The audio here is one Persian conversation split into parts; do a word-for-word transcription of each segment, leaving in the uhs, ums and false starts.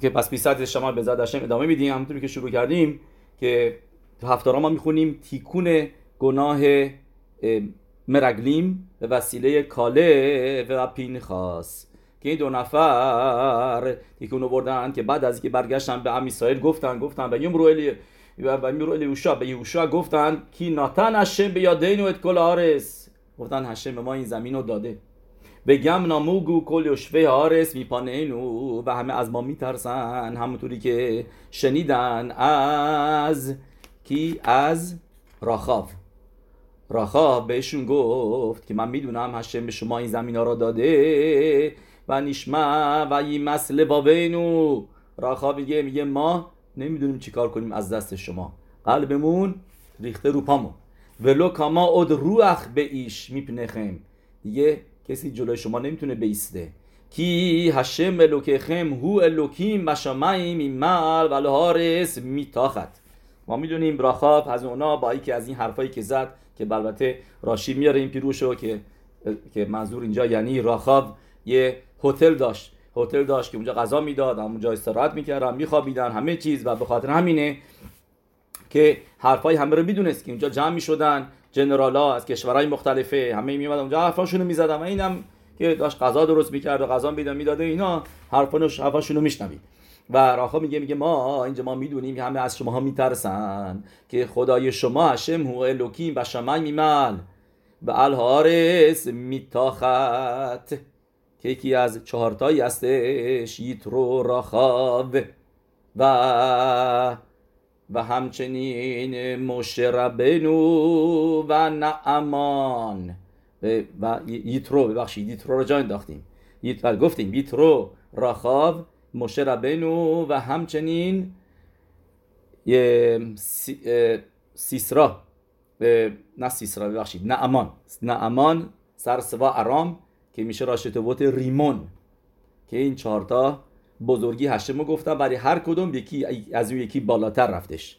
که پس بیست شمال به زاد هاشم ادامه میدیم. همونطوری که شروع کردیم که هفتارا ما میخونیم تیکون گناه مرگلیم به وسیله کاله و پینخاس، که این دو نفر تیکون رو بردن که بعد از اینکه برگشتن به عم اسرائیل گفتن گفتن به یمروئل و میروئل یوشع به یوشع گفتن کی ناتن هشم به یادین و ات کل آرس، گفتن هشم به ما این زمین رو داده. بگم ناموگو کل یوشوه آرس میپانینو، و همه از ما میترسن همونطوری که شنیدن از کی؟ از راخاو. راخاو بهشون گفت که من میدونم هشم به شما این زمین ها را داده و نشمع و این مسئله با بینو. راخاو میگه میگه ما نمیدونیم چیکار کنیم از دست شما، قلبمون ریخته رو پامون. ولو کاما اد روح به ایش میپنخم، دیگه کسی جلوی شما نمیتونه بیسته. کی هشم الوکخم هو الوکیم بشمایم ایمال و الهارس میتاخت. ما میدونیم راخاو از اونا با یکی از این حرفایی که زد، که البته راشی میاره این پیروشو که که منظور اینجا یعنی راخاو یه هتل داشت، هتل داشت که اونجا غذا میداد، اونجا استراحت میکردن، میخوابیدن، همه چیز. و به خاطر همینه که حرفای همه رو میدونست که اونجا جمع میشدن جنرالا از کشورهای مختلفه، همه میومدن اونجا حرفاشونو میزدن، و اینم که داشت غذا درست میکرد و غذا میداد میداده، اینا حرفاشونو میشنوید. و راخاو میگه میگه ما اینجا ما میدونیم که همه از شماها میترسن که خدای شما هشم هو الوکیم و شمای میمل و الهارس میتاخت، که یکی از چهارتایی هستش یترو راخاو و و همچنین موشه ربنو و نعمان و, و یترو. ببخشید یترو رو جا انداختیم، یترو گفتیم، یترو راخاو موشه ربنو و همچنین سیسرا، نه سیسرا ببخشید نعمان، نعمان سرسوا ارام که میشه راشتوت ریمون، که این چهارتا بزرگی هشمو گفتن. برای هر کدوم یکی از اون یکی بالاتر رفتش.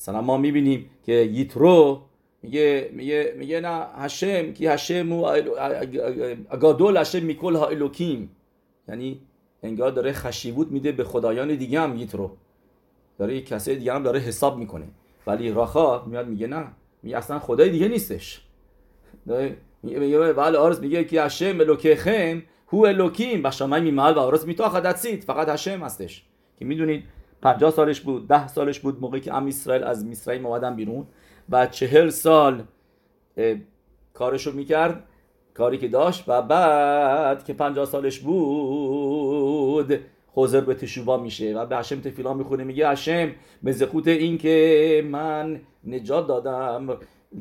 مثلا ما میبینیم که یترو میگه میگه میگه نه هشم کی هشم و گادول هشم میکل ها الوکیم، یعنی انگار داره خشیبوت میده به خدایان دیگه هم، یترو داره یک کسی دیگه هم داره حساب میکنه. ولی راخاو میاد میگه نه، میگه اصلا خدای دیگه نیستش. میگه ولی آرس میگه که هشم الوکخم هو الوکیم بشمای میمال و آرس میتاخد اتسید، فقط هشم هستش که میدونید پنجاه سالش بود، ده سالش بود موقعی که ام اسرائیل از مصر اومدن بیرون، و چهل سال کارشو میکرد، کاری که داشت. و بعد که پنجاه سالش بود خوزر به تشوبا میشه و به هشم تفیلا میخونه، میگه هشم به زخوت این که من نجات دادم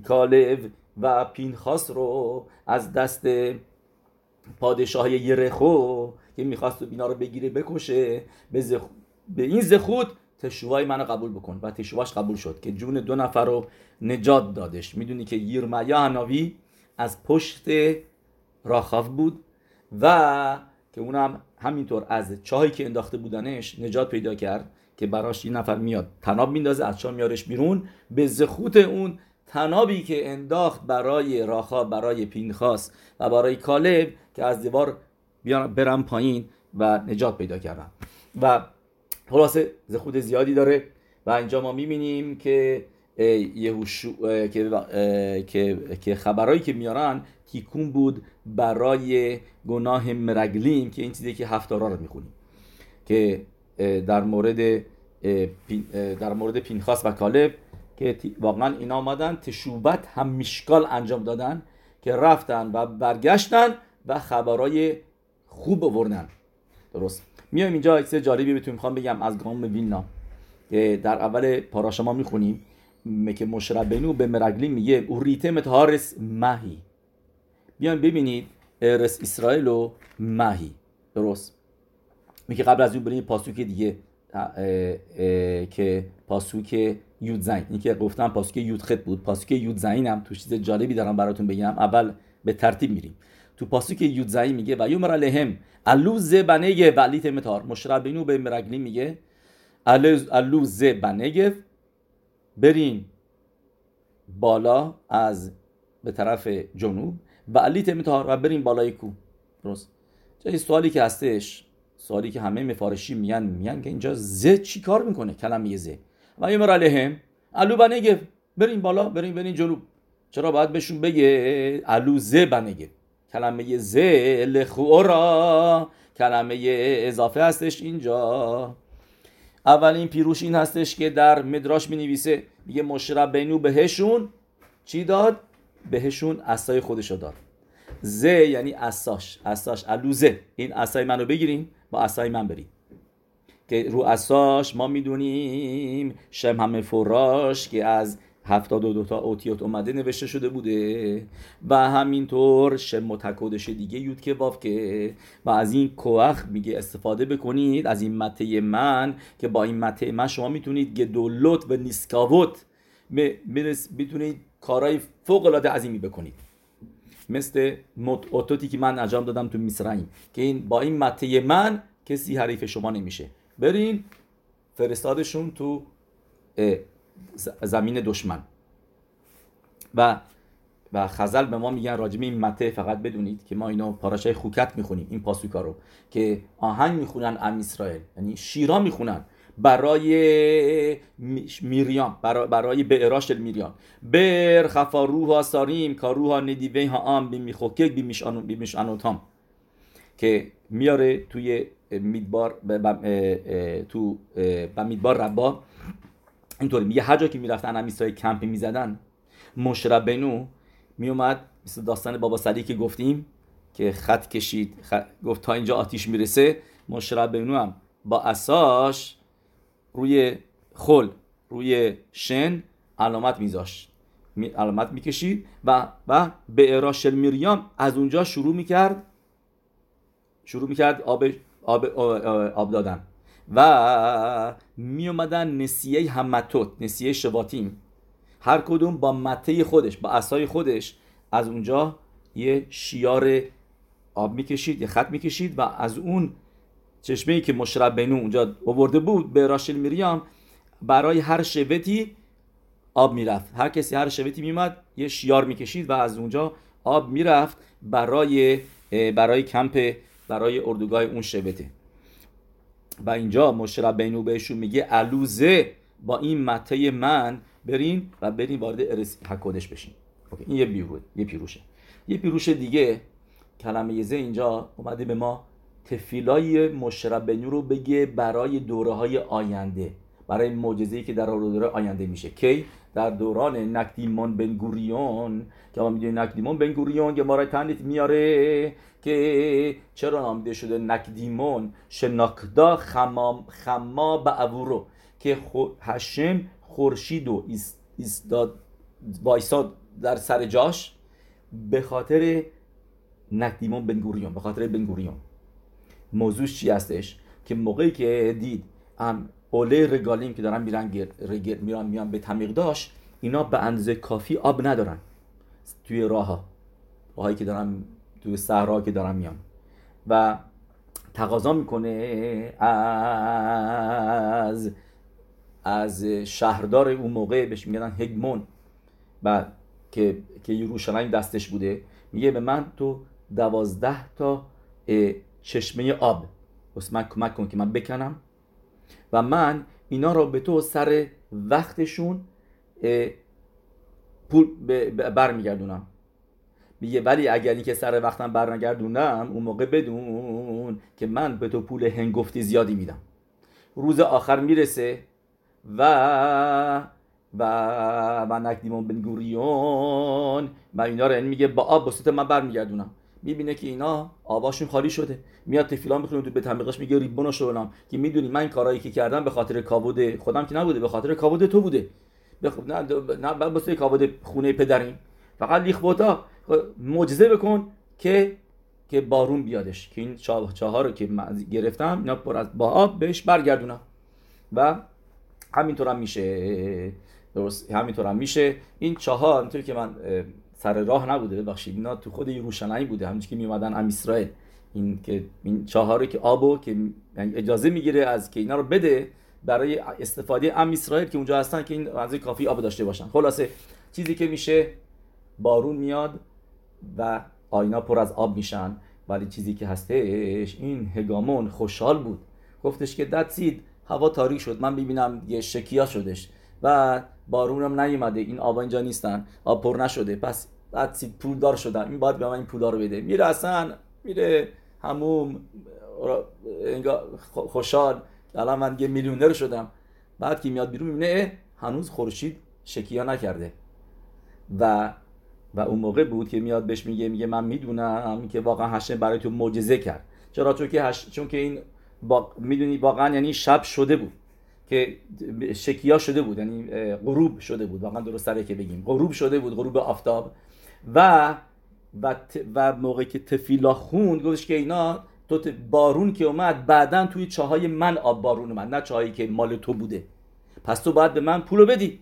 کالب و پینخاس رو از دست پادشاه یرخو که میخواست اینا رو بگیره بکشه، به, زخ... به این زخود تشوهای منو قبول بکن. و تشوهاش قبول شد که جون دو نفر رو نجات دادش. میدونی که یرمیا هناوی از پشت راخاو بود و که اونم همینطور از چاهی که انداخته بودنش نجات پیدا کرد، که براش این نفر میاد تناب میندازه از چاه میارش بیرون، به زخود اون تنابی که انداخت برای راخاو، برای پینخاس و برای کالب که از دیوار بیان برن پایین و نجات پیدا کردن. و خلاصه زخود زیادی داره. و اینجا ما میبینیم که یهوشع که که که خبرایی که میارن تیکون بود برای گناه مرگلیم، که این چیزی که هفتارا رو میخونیم که در مورد در مورد پینخاس و کالب، که واقعا اینا آمدن تشوبت هم مشکال انجام دادن، که رفتن و برگشتن و خبرای خوب آوردن. درست میایم اینجا یک سری جالبی بهتون میخوام بگم از گام ویلنا که در اول پاراش ما میخونیم که موشه ربنو به مرگلیم میگه او ریتم تهارس ماهی، بیان ببینید ارس اسرائیل و ماهی. درست میگه قبل از اون بریم پاسوک دیگه اه اه اه که پاسوک یودزین، این که گفتم پاسوک یودخت بود، پاسوک یودزین هم توش چیز جالبی دارم براتون بگم، اول به ترتیب میریم. تو پاسوک یودزین میگه و یومر لهم الوز بنگه ولیت متار، مشربینو به مرگلیم میگه الوز بنگه بریم بالا از به طرف جنوب، ولیت متار و بریم بالای کو. درست. چه سوالی که هستش، سوالی که همه مفارشی میان میان که اینجا ز چی کار میکنه کلمه ز و یمر علیهم علو بنگه بریم بالا بریم بریم جنوب. چرا باید بهشون بگه علو ز بنگه؟ کلمه ز لخورا کلمه اضافه هستش اینجا. اولین پیروش این هستش که در مدراش مینویسه میگه مشربینو بهشون چی داد؟ بهشون عصای خودشو داد. ز یعنی عصاش، عصاش علوزه، این عصای منو بگیریم با عصای من بریم که رو عصاش ما میدونیم شم همه فراش که از هفتاد و دو تا اوتیوت اومده نوشته شده بوده و همینطور شم و تکودش دیگه یود که باف که و از این کوخ میگه استفاده بکنید از این مته من که با این مته من شما میتونید گدولوت و نیسکاوت میتونید کارهای فوق العاده عظیمی بکنید مثل متعوتی که من انجام دادم تو میسرعیم که این با این مته من کسی حریف شما نمیشه. برین فرستادشون تو زمین دشمن و و خزل به ما میگن راجب این مته فقط بدونید که ما اینا پاراشای خوکت میخونیم این پاسوکا رو که آهنگ میخونن ام اسرائیل یعنی شیرا میخونن برای میریام برای, برای بعراش میریام بر خفا روحا ساریم کا روحا ندیوی ها آم بمیخوکک بمیشانوتام که میاره توی میدبار تو میدبار ربا اینطوری میگه هر جا که میرفتن امیسای کمپ میزدن مشربینو میومد مثل داستان بابا سلی که گفتیم که خط کشید خط... گفت تا اینجا آتیش میرسه مشربینو هم با اساش روی خل روی شن علامت میذاش می... علامت میکشید و و به اراش میریام از اونجا شروع میکرد شروع میکرد آب آب آب دادن و می اومدن نسیه همتوت نسیه شواتیم هر کدوم با مته خودش با عصای خودش از اونجا یه شیار آب میکشید یه خط میکشید و از اون چشمه‌ای که مشربینو اونجا آورده بود به راشل میریام برای هر شوتی آب میرفت هر کسی هر شوتی میومد یه شیار میکشید و از اونجا آب میرفت برای برای کمپ برای اردوگاه اون شوته و اینجا مشربینو بهشون میگه علوزه با این مته من برین و برین وارد ارس حکودش بشین. اوکی این یه بیروه یه پیروشه. یه پیروشه دیگه کلمه ز اینجا اومده به ما تفیلای مشربینو رو بگه برای دوره‌های آینده برای معجزه‌ای که در دوره آینده میشه کی در دوران نکدیمون بن گوریون که ما میگیم نکدیمون بن گوریون که ما را تندیت میاره که چرا نامیده شده نکدیمون شناکدا خمام خما به ابورو که هاشم خورشید و ایستاد وایساد در سر جاش به خاطر نکدیمون بن گوریون به خاطر بن گوریون موضوعش چی هستش که موقعی که دید ام اوله رگالیم که دارن میرن گر... رگر... میرن میان به تعمیق داش اینا به اندازه کافی آب ندارن توی راه ها راهایی که دارن توی صحرا که دارن میان و تقاضا میکنه از از شهردار اون موقع بهش میگن هگمون و که که یروشلایم دستش بوده میگه به من تو دوازده تا چشمه آب بس من کمک کن که من بکنم و من اینا را به تو سر وقتشون پول برمیگردونم. میگه ولی اگر این که سر وقتم برنگردونم اون موقع بدون که من به تو پول هنگفتی زیادی میدم. روز آخر میرسه و و و نکدیمون بن گوریون و اینا را این میگه با آب بسط من برمیگردونم. میبینه که اینا آباشون خالی شده میاد تفیلا میخونه تو به تعمیقش میگه ریبون شولام که میدونی من کارایی که کردم به خاطر کابود خودم که نبوده به خاطر کابود تو بوده بخ... نه نه واسه کابود خونه پدرین فقط لیخوتا معجزه بکن که که بارون بیادش که این چاهچه ها رو که من گرفتم اینا پر از با آب بهش برگردونم و همینطور هم میشه درست همینطور هم میشه این چاها اینطور که من سر راه نبوده ببخشید اینا تو خود یروشلایم بوده همونجوری که می اومدن ام اسرائیل این که این چاهاره که آبو که اجازه میگیره از که اینا رو بده برای استفاده ام اسرائیل که اونجا هستن که این از کافی آب داشته باشن. خلاصه چیزی که میشه بارون میاد و آینا پر از آب میشن ولی چیزی که هستش این هگامون خوشحال بود، گفتش که that's it، هوا تاریک شد، من ببینم یه شکیا شدش و بارونم نیومده، این آبا اینجا نیستن، آب پر نشده، پس that's it، پولدار شدم، این باید به من این پولا رو بده. میره اصلا میره هموم خوشحال، الان من یه میلیونر شدم. بعد که میاد بیرون میبینه هنوز خورشید شکیا نکرده و و اون موقع بود که میاد بهش میگه میگه من میدونم که واقعا هاشم برای تو معجزه کرد. چرا؟ چون که هش... چون که این با... میدونی واقعا یعنی شب شده بود که شکیا شده بود، یعنی غروب شده بود، واقعا درست تره که بگیم غروب شده بود، غروب آفتاب. و و ت... و موقعی که تفیلا خوند گفتش که اینا تو ت... بارون که اومد بعدن توی چاهای من آب بارون اومد، نه چاهایی که مال تو بوده، پس تو باید به من پولو بدی.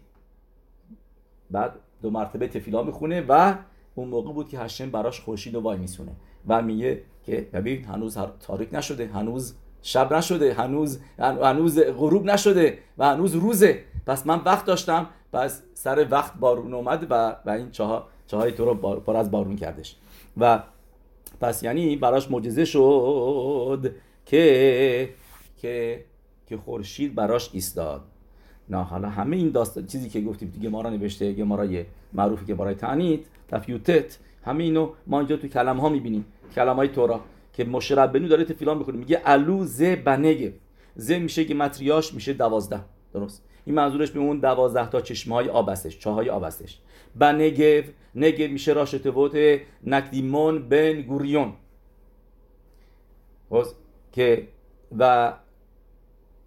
بعد دو مرتبه تفیلا میخونه و اون موقع بود که هاشم براش خورشید رو وای میسونه و میگه که ببین هنوز تاریک نشده، هنوز شب نشده، هنوز هنوز غروب نشده و هنوز روزه، پس من وقت داشتم، پس سر وقت بارون اومد و و این چاه چاهای تو رو پر از بارون کردش. و پس یعنی براش معجزه شد که که که خورشید براش ایستاد. نه حالا همه این داستان چیزی که گفتیم دیگه گمارا نوشته، گمارای معروفی که برای تعنید تفیوتت، همه اینو ما اینجا تو کلم‌ها می‌بینیم، کلم‌های تورا که مشه ربنو داره تفیلان می‌کنه، میگه الو ز بنگه، ز میشه که متریاش میشه دوازده، درست؟ این منظورش به اون دوازده تا چشمه‌های آب هستش، چاهای آب هستش. بنگه، نگه میشه راشتوت نکدیمون بن گوریون، درست؟ که و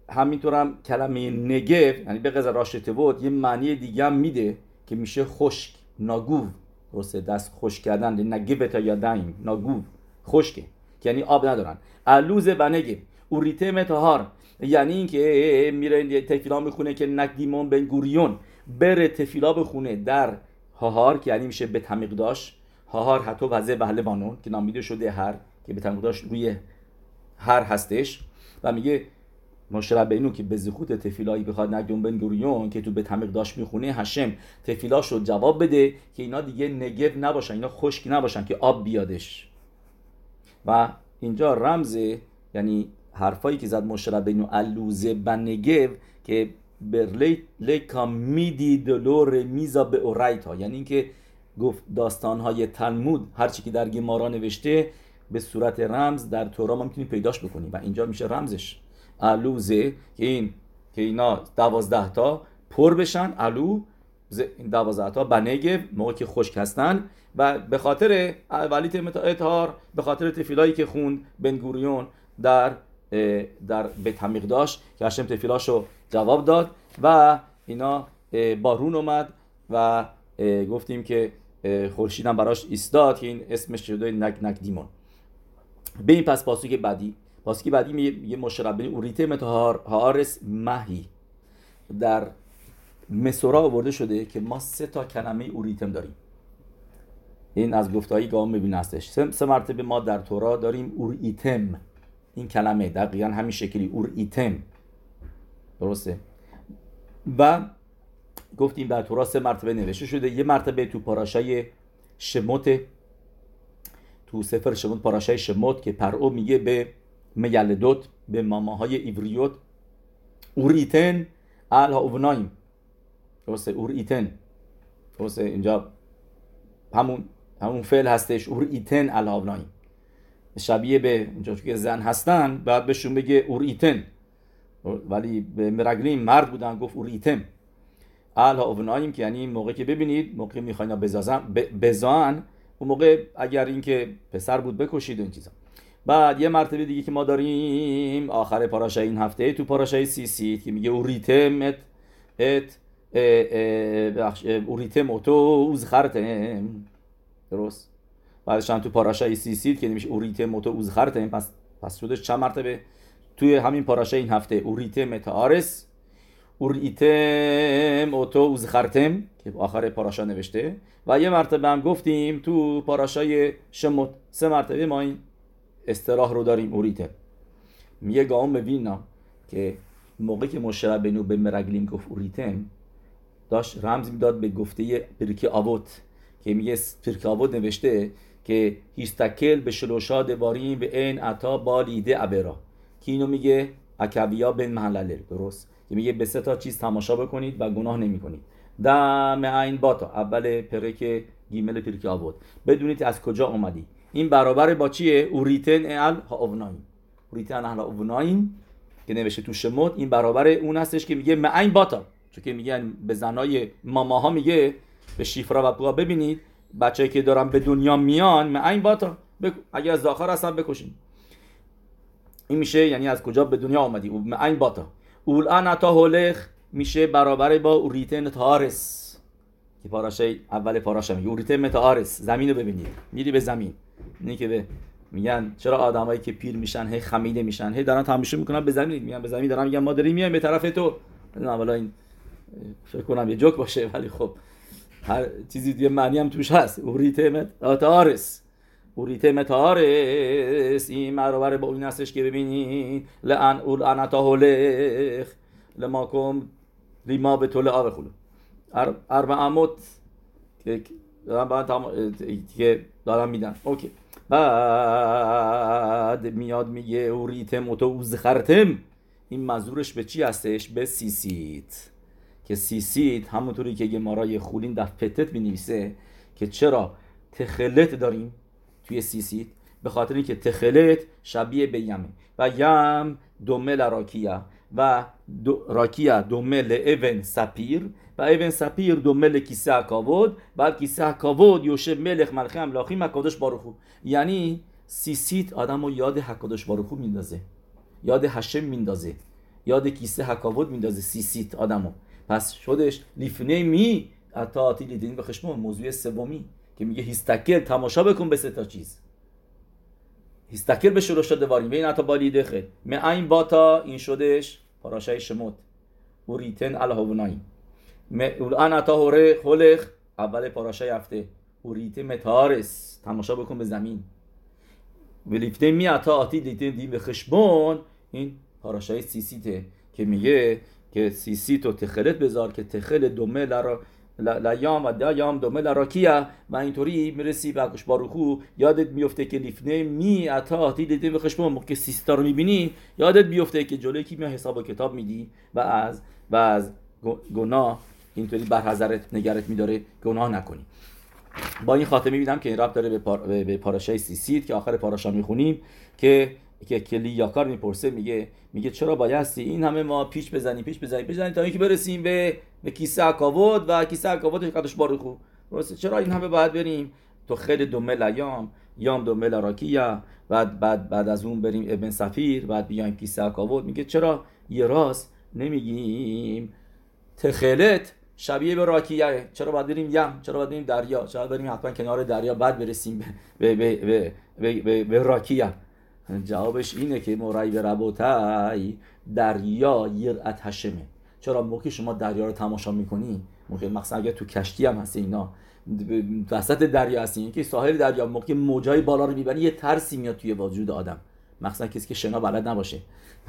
همینطور هم کلمه نگف یعنی به غذا راشته بود یه معنی دیگه هم میده که میشه خشک، ناگوو، درسته؟ دست خشک کردن، نگف تا یادن ناگوو خشکه که یعنی آب ندارن. الوز بنگف او ریتم تهار، یعنی اینکه میره تفیلا میخونه که نکدیمون بن گوریون، بره تفیلا بخونه در هاهار که یعنی میشه به تمیقداش، هاهار حتو وزه بهلوانون که نامیده شده هر که به تمیقداش روی هر هستش. و میگه مشرب اینو که به زخوت تفیلایی بخواد نگدون بن گوریون که تو به تمیق داشت میخونه، هاشم تفیلاشو جواب بده که اینا دیگه نگف نباشن، اینا خشک نباشن که آب بیادش. و اینجا رمز یعنی حرفایی که زد مشرب اینو الوزه بنگف که برلی لکا میدی دلور میزا به اورایتا، یعنی اینکه گفت داستانهای تلمود هرچی که در گمارا نوشته به صورت رمز در تورا ما میتونیم پیداش بکنیم و اینجا میشه رمزش. الوزه که این که اینا دوازده تا پر بشن، الو این دوازده تا بنگه موقع که خشک هستن و به خاطر اولیت متاهار، به خاطر تفیلایی که خوند بن گوریون در در بیت حمیقداش که هاشم تفیلاشو جواب داد و اینا بارون اومد و گفتیم که خورشیدم براش ایستاد که این اسمش شده نک نک دیمون. به این پس پاسخ بعدی پس که بعدی میگه مشربنی اوریته متهار هارس ماهی، در مصورا آورده شده که ما سه تا کلمه اوریتم داریم. این از گفتایی گام میبینه هستش. سه, سه مرتبه ما در تورا داریم اوریتم، این کلمه دقیقاً همین شکلی اوریتم، درسته؟ و گفتیم در تورا سه مرتبه نوشته شده، یه مرتبه تو پاراشای شموت، تو سفر شموت پاراشای شموت که پرعو میگه به میلدوت، به ماماهای ایوریوت اوریتن ال ها اونایم، درسته؟ اوریتن، درسته؟ اینجا همون همون فعل هستش، اوریتن ال ها اونایم، شبیه به اینجا که زن هستن بعد بهشون بگه اوریتن، ولی به مرگلین مرد بودن گفت اوریتن ال ها اونایم که یعنی موقعی که ببینید، موقعی میخواین بزازن بزان، اون موقع اگر اینکه پسر بود بکشید اون چیزا. بعد یه مرتبه دیگه که ما داریم آخر پاراشای این هفته تو پاراشای سیسیت که میگه اوریتمت ات اوریتم اوتوز خرتم، درست؟ بعدش هم تو پاراشای سیسیت که میشه اوریتم اوتوز خرتم، پس پس شدش چند مرتبه توی همین پاراشای این هفته اوریتمت آرس اوریتم اوتوز خرتم که آخر پاراشا نوشته. و یه مرتبه هم گفتیم تو پاراشای شموت، سه مرتبه ما این استراح رو داریم اوریته. میگه گام ببینم که موقعی که مشرب بنو به مرگلیم گفت اوریتم، داشت رمز میداد به گفته پرکی آوت که میگه پرکی آوت نوشته که هیستکل به شلوشا دواریم به این عطا بالیده عبرا، که اینو میگه اکبیا بن محلل، درست؟ که میگه به سه تا چیز تماشا بکنید و گناه نمی کنید. دم عین باتا، اول پرک گیمل پیرکی آبود، بدونید از کجا اومدی. این برابر با چیه؟ اوریتن اهل هاونایم، اوریتن اهل هاونایم که نوشته تو شمود، این برابر اون هستش که میگه معین باتا، چون که میگن به زنای ماماها میگه به شیفرا و پوها ببینید بچه‌ای که دارن به دنیا میان معین باتا، بک... اگه از داخل هستن بکشین. این میشه یعنی از کجا به دنیا اومدی، معین باتا. اولان اتا هولخ میشه برابر با اوریتن تارس که پاراشه اول پاراشه میگه اوریتن متارس، زمین رو ببینید، میری به زمین. اینی که به میگن چرا آدمایی که پیر میشن هی خمیده میشن هی دارن تماشا میکنن به زمین، میگن به زمین دارن میگن ما داریم میایم به طرف تو. نه والا این فکر کنم یه جوک باشه، ولی خب هر چیزی دیگه معنی هم توش هست. اوریتمت آتارس، اوریتمت آرس، این برابر با اون هستش که ببینید لعن اولانتا هولخ لماکم لیما به طول آب خلو اربع اموت که دارم میدن. اوکی، بعد میاد میگه اوریتم و تو زخرتم، این مزورش به چی هستش؟ به سیسیت، که سیسیت همونطوری که گمارای خولین در پتت بینیویسه که چرا تخلت داریم توی سیسیت، به خاطر اینکه تخلت شبیه به یمه و یم دومه لراکیه و دو راکیه دومه لعون سپیر و ایون سپیر دومه لکیسه اکاود و کیسه اکاود یوشه ملخ ملخه املاخی مکادش باروخو. یعنی سیسیت آدم رو یاد حکادش باروخو میندازه، یاد هشم میندازه، یاد کیسه حکاود میندازه سیسیت آدمو. پس شدش لیفنه می اتاعتی لیدین به خشمون، موضوع سومی که میگه هیستکل تماشا بکن به سه تا چیز، هیستکل به شروع شده واریم به این اتا بالیده خیل معین باتا، این شدش پاراشای شموت و ریتن الهوونایی. اولان اتا هوره خلخ اول پاراشای هفته و ریتن متارس، تماشا بکن به زمین. و لیفنه می اتاعتی لیدین به خشمون، این پاراشای سیسیته که میگه که سیسی تو تخلت بذار که تخل دومه لرا لیام و دیام دومه لراکیه و اینطوری میرسی و اکش باروخو یادت میفته که لیفنه می اتاعتی دیده به خشمون، موقع که سیستا رو میبینی یادت بیفته که جلوی کی میان حساب و کتاب میدی و از و از گناه اینطوری برحذرت نگرت میداره گناه نکنی. با این خاطر میبینم که این ربط داره به, پار... به پاراشای سیسید که آخر پاراشا میخونیم که که کلی یاکار میپرسه، میگه میگه چرا بایستی این همه ما پیش بزنیم پیش بزنیم پیش بزنیم تا اینکه برسیم به به کیسه اکاود و کیسه اکاود قدش بارو خو، درسته؟ چرا این همه باید بریم تو خیل دومه لیام یام دومه لراکیه، بعد بعد بعد از اون بریم ابن سفیر، بعد بیایم کیسه اکاود. میگه چرا یه راست نمیگیم تخلت شبیه به راکیه، چرا باید بریم یم، چرا باید بریم دریا، چرا بریم حتما کنار دریا بعد برسیم به به به به, به, به راکیه؟ جوابش اینه که مرای به ربوتای دریا یرعت هشمه. چرا موقعی شما دریا رو تماشا میکنی، موقعی مقصد اگر تو کشتی هم هستی اینا وسط دریا هستی، اینکه ساحل دریا موقعی موجای بالا رو میبنی یه ترسی میاد توی وجود آدم، مقصد کسی که شنا بلد نباشه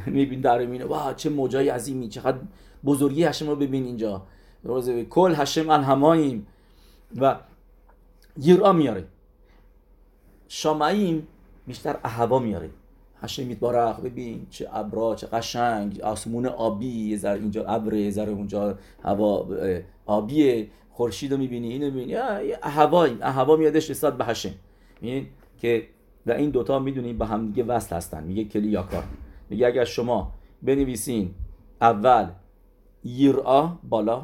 میبین دریا میبینه واه چه موجای عظیمی، چقدر بزرگی هشم رو ببین اینجا، روزه کل هشم الهماییم و یرعا میاره. شامعیم بیشتر اهوا میاره، هشم میتبارخ ببین چه ابرا چه قشنگ، آسمون آبی، زر اینجا ابره، زر اونجا هوا آبیه، خورشیدو میبینی اینو میبینی، اهوایی اهوا میادش رساد به هشم. میبینین که و این دوتا میدونین به هم دیگه وصل هستن. میگه کلی یاکار میگه اگر شما بنویسین اول یرآ بالا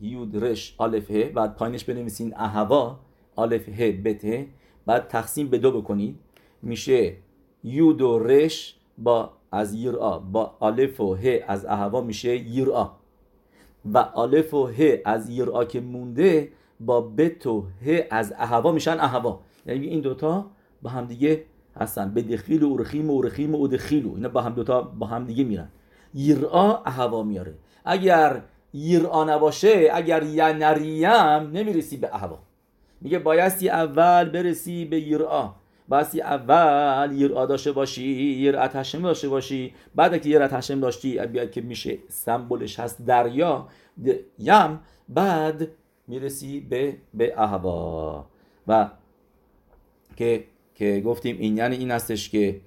یود رش الف ه، بعد پایینش بنویسین اهوا الف ه بته، بعد تقسیم به دو بکنید میشه یود و رش با از یرآ با الف و ه از اهوا میشه یرآ، و الف و ه از یرآ که مونده با بت و ه از اهوا میشن اهوا. یعنی این دوتا با هم دیگه هستن، بدخیل و ارخیم و ارخیم و ادخیلو، اینا با هم دوتا با هم دیگه میرن، یرآ اهوا میاره. اگر یرآ نباشه، اگر ینریم نمیرسی به اهوا. میگه بایستی اول برسی به یرآ، بایستی اول یرعا داشته باشی، یرعت هشم داشته باشی، بعد که یرعت هشم داشتی بیاد که میشه سمبولش هست دریا یم، بعد میرسی به به اهوا. و که که گفتیم این یعنی این هستش که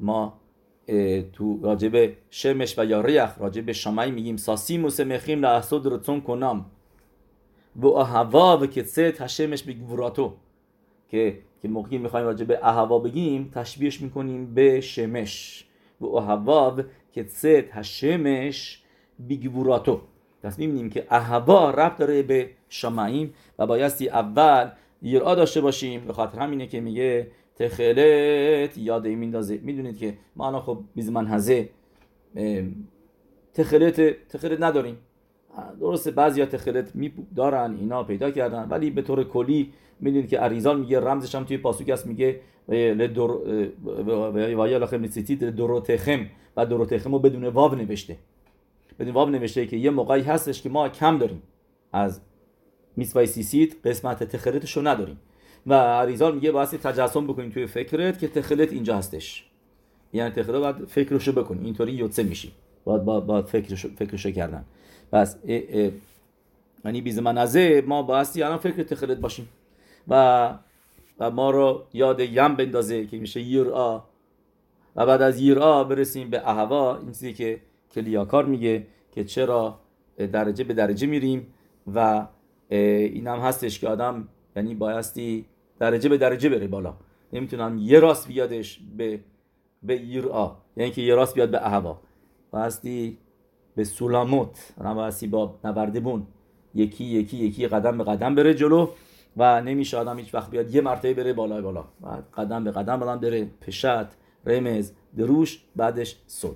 ما تو راجب شمش و یا ریخ راجب شمعی میگیم ساسیموس مخیم لحصد رتون کنم و اهوا و کتسه تشمش بگوراتو که که موقعی میخوایم راجب اهوا بگیم تشبیهش میکنیم به شمش و اهوا و کتسه تشمش بگوراتو. پس میبینیم که اهوا ربط داره به شمعیم و بایستی اول یرعا داشته باشیم. به خاطر همینه که میگه تخلت یاد این میندازه. میدونید که ما الان خب میزمن هزه تخلت تخلت نداریم، درسته بعضی ها تخلت دارن اینا پیدا کردن، ولی به طور کلی میدونید که عریضان میگه رمزش هم توی پاسوک هست، میگه ویا لاخر نیستید دروتخم و دروتخم رو بدون واو نوشته، بدون واو نوشته که یه موقعی هستش که ما کم داریم از میسوای سیسید قسمت تخلتشو نداریم و عریضان میگه باید تجسم بکنیم توی فکرت که تخلت اینجا هستش، یعنی تخلت باید فکرشو بکنی، اینطوری یوتسه میشی، باید, باید, باید فکرشو, فکرشو کردن. بس یعنی بیزمنازه ما بایستی الان فکر تخلت باشیم و و ما رو یاد یم بندازه که میشه یرعا و بعد از یرعا برسیم به اهوا. این چیزی که که لیاکار میگه که چرا درجه به درجه میریم و این هم هستش که آدم یعنی بایستی درجه به درجه بره بالا، نمیتونم یه راست بیادش به به یرعا، یعنی که یه راست بیاد به اهوا، بایستی به سولاموت آدم بایستی با نوردبون یکی یکی یکی قدم به قدم بره جلو و نمیشه آدم هیچ وقت بیاد یه مرتبه بره بالای بالا، بعد قدم به قدم آدم بره پشت رمز دروش بعدش صد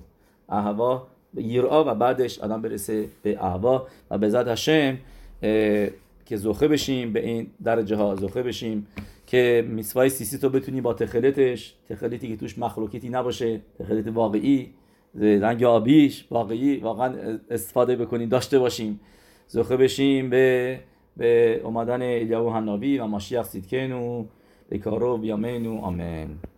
اهوا یرعا و بعدش آدم برسه به اهوا و به ذات هاشم که زوخه بشیم به این درجه ها، زوخه بشیم که میسوای سیسی تو بتونی با تخلیتش، تخلیتی که توش مخلوقیتی نباشه، تخلیت واقعی رنگ آبیش واقعی واقعا استفاده بکنیم داشته باشیم. زوخه بشیم به به اومدن الیاو حنابی و ماشیخ سیدکینو به کارو بیامینو آمین.